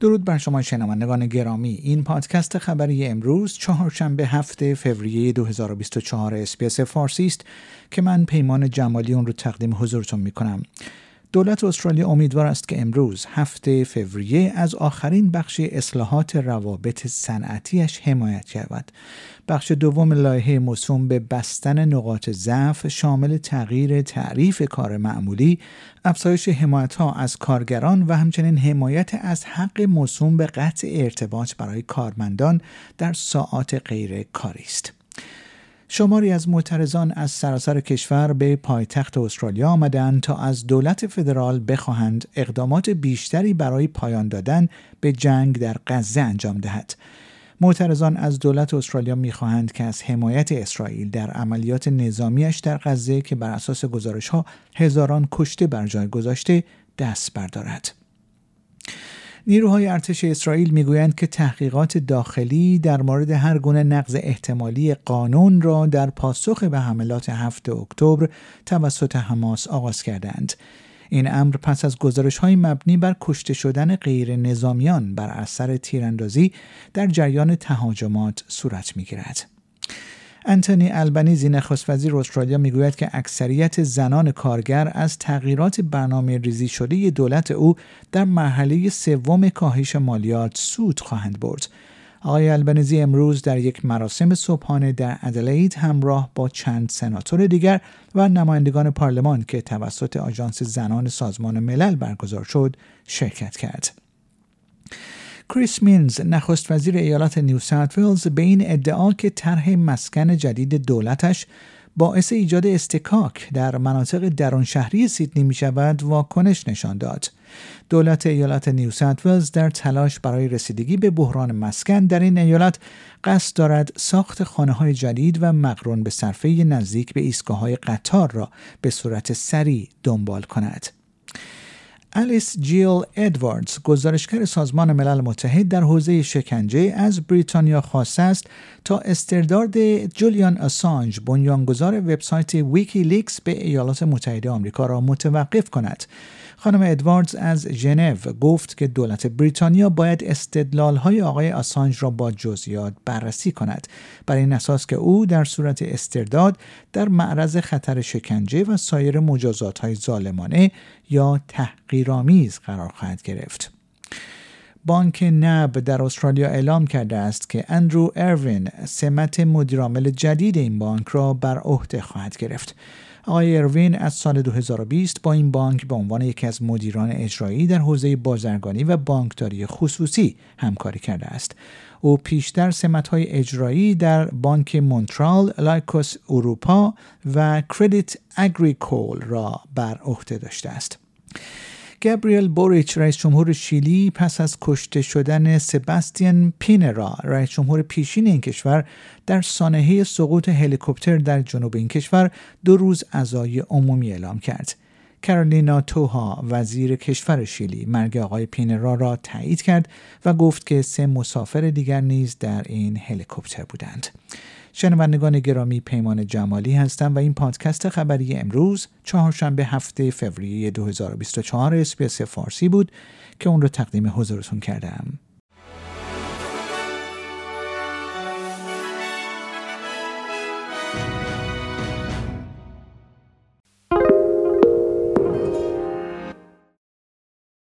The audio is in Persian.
درود بر شما شنوندگان گرامی. این پادکست خبری امروز چهارشنبه 7 فوریه 2024 اسپیس فارسی است که من پیمان جمالی اون رو تقدیم حضورتون میکنم. دولت استرالیا امیدوار است که امروز 7 فوریه از آخرین بخش اصلاحات روابط صنعتیش حمایت شود. بخش دوم لایحه موسوم به بستن نقاط ضعف شامل تغییر تعریف کار معمولی، افزایش حمایت‌ها از کارگران و همچنین حمایت از حق موسوم به قطع ارتباط برای کارمندان در ساعات غیر کاری است. شماری از معترضان از سراسر کشور به پایتخت استرالیا آمدند تا از دولت فدرال بخواهند اقدامات بیشتری برای پایان دادن به جنگ در غزه انجام دهد. معترضان از دولت استرالیا می‌خواهند که از حمایت اسرائیل در عملیات نظامیش در غزه که بر اساس گزارش‌ها هزاران کشته بر جای گذاشته دست بردارد. نیروهای ارتش اسرائیل میگویند که تحقیقات داخلی در مورد هر گونه نقض احتمالی قانون را در پاسخ به حملات 7 اکتبر توسط حماس آغاز کردند. این امر پس از گزارش‌های مبنی بر کشته شدن غیر نظامیان بر اثر تیراندازی در جریان تهاجمات صورت می‌گیرد. انتونی آلبانیزی نخست وزیر استرالیا میگوید که اکثریت زنان کارگر از تغییرات برنامه ریزی شده دولت او در مرحله سوم کاهش مالیات سود خواهند برد. آقای آلبانیزی امروز در یک مراسم صبحانه در ادلید همراه با چند سناتور دیگر و نمایندگان پارلمان که توسط آژانس زنان سازمان ملل برگزار شد شرکت کرد. کریس مینز نخست وزیر ایالت نیو ساوت ولز به این ادعا که طرح مسکن جدید دولتش باعث ایجاد اصطکاک در مناطق درون شهری سیدنی می شود واکنش نشان داد. دولت ایالت نیو ساوت ولز در تلاش برای رسیدگی به بحران مسکن در این ایالت قصد دارد ساخت خانه‌های جدید و مقرون به صرفه نزدیک به ایستگاه‌های قطار را به صورت سریع دنبال کند. الیس جیل ادواردز گزارشگر سازمان ملل متحد در حوزه شکنجه از بریتانیا خواسته است تا استرداد جولیان آسانژ بنیانگذار وبسایت ویکی لیکس به ایالات متحده آمریکا را متوقف کند. خانم ادواردز از ژنو گفت که دولت بریتانیا باید استدلال‌های آقای آسانژ را با جزئیات بررسی کند، بر این اساس که او در صورت استرداد در معرض خطر شکنجه و سایر مجازات‌های ظالمانه یا تحقیرآمیز قرار خواهد گرفت. بانک ناب در استرالیا اعلام کرده است که اندرو اروین سمت مدیرعامل جدید این بانک را بر عهده خواهد گرفت. آقای اروین از سال 2020 با این بانک به عنوان یکی از مدیران اجرایی در حوزه بازرگانی و بانکداری خصوصی همکاری کرده است. او پیشتر سمت‌های اجرایی در بانک مونترال، لایکوس اروپا و کریدیت اگریکول را بر عهده داشته است. گابریل بوریچ رئیس جمهور شیلی پس از کشته شدن سباستین پینرا رئیس جمهور پیشین این کشور در سانحه سقوط هلیکوپتر در جنوب این کشور 2 روز عزای عمومی اعلام کرد. کارلینا توها وزیر کشور شیلی مرگ آقای پینرا را تایید کرد و گفت که 3 مسافر دیگر نیز در این هلیکوپتر بودند. شنوندگان گرامی، پیمان جمالی هستم و این پادکست خبری امروز چهارشنبه 7 فوریه 2024 اسپیس فارسی بود که اون رو تقدیم حضورتون کردم.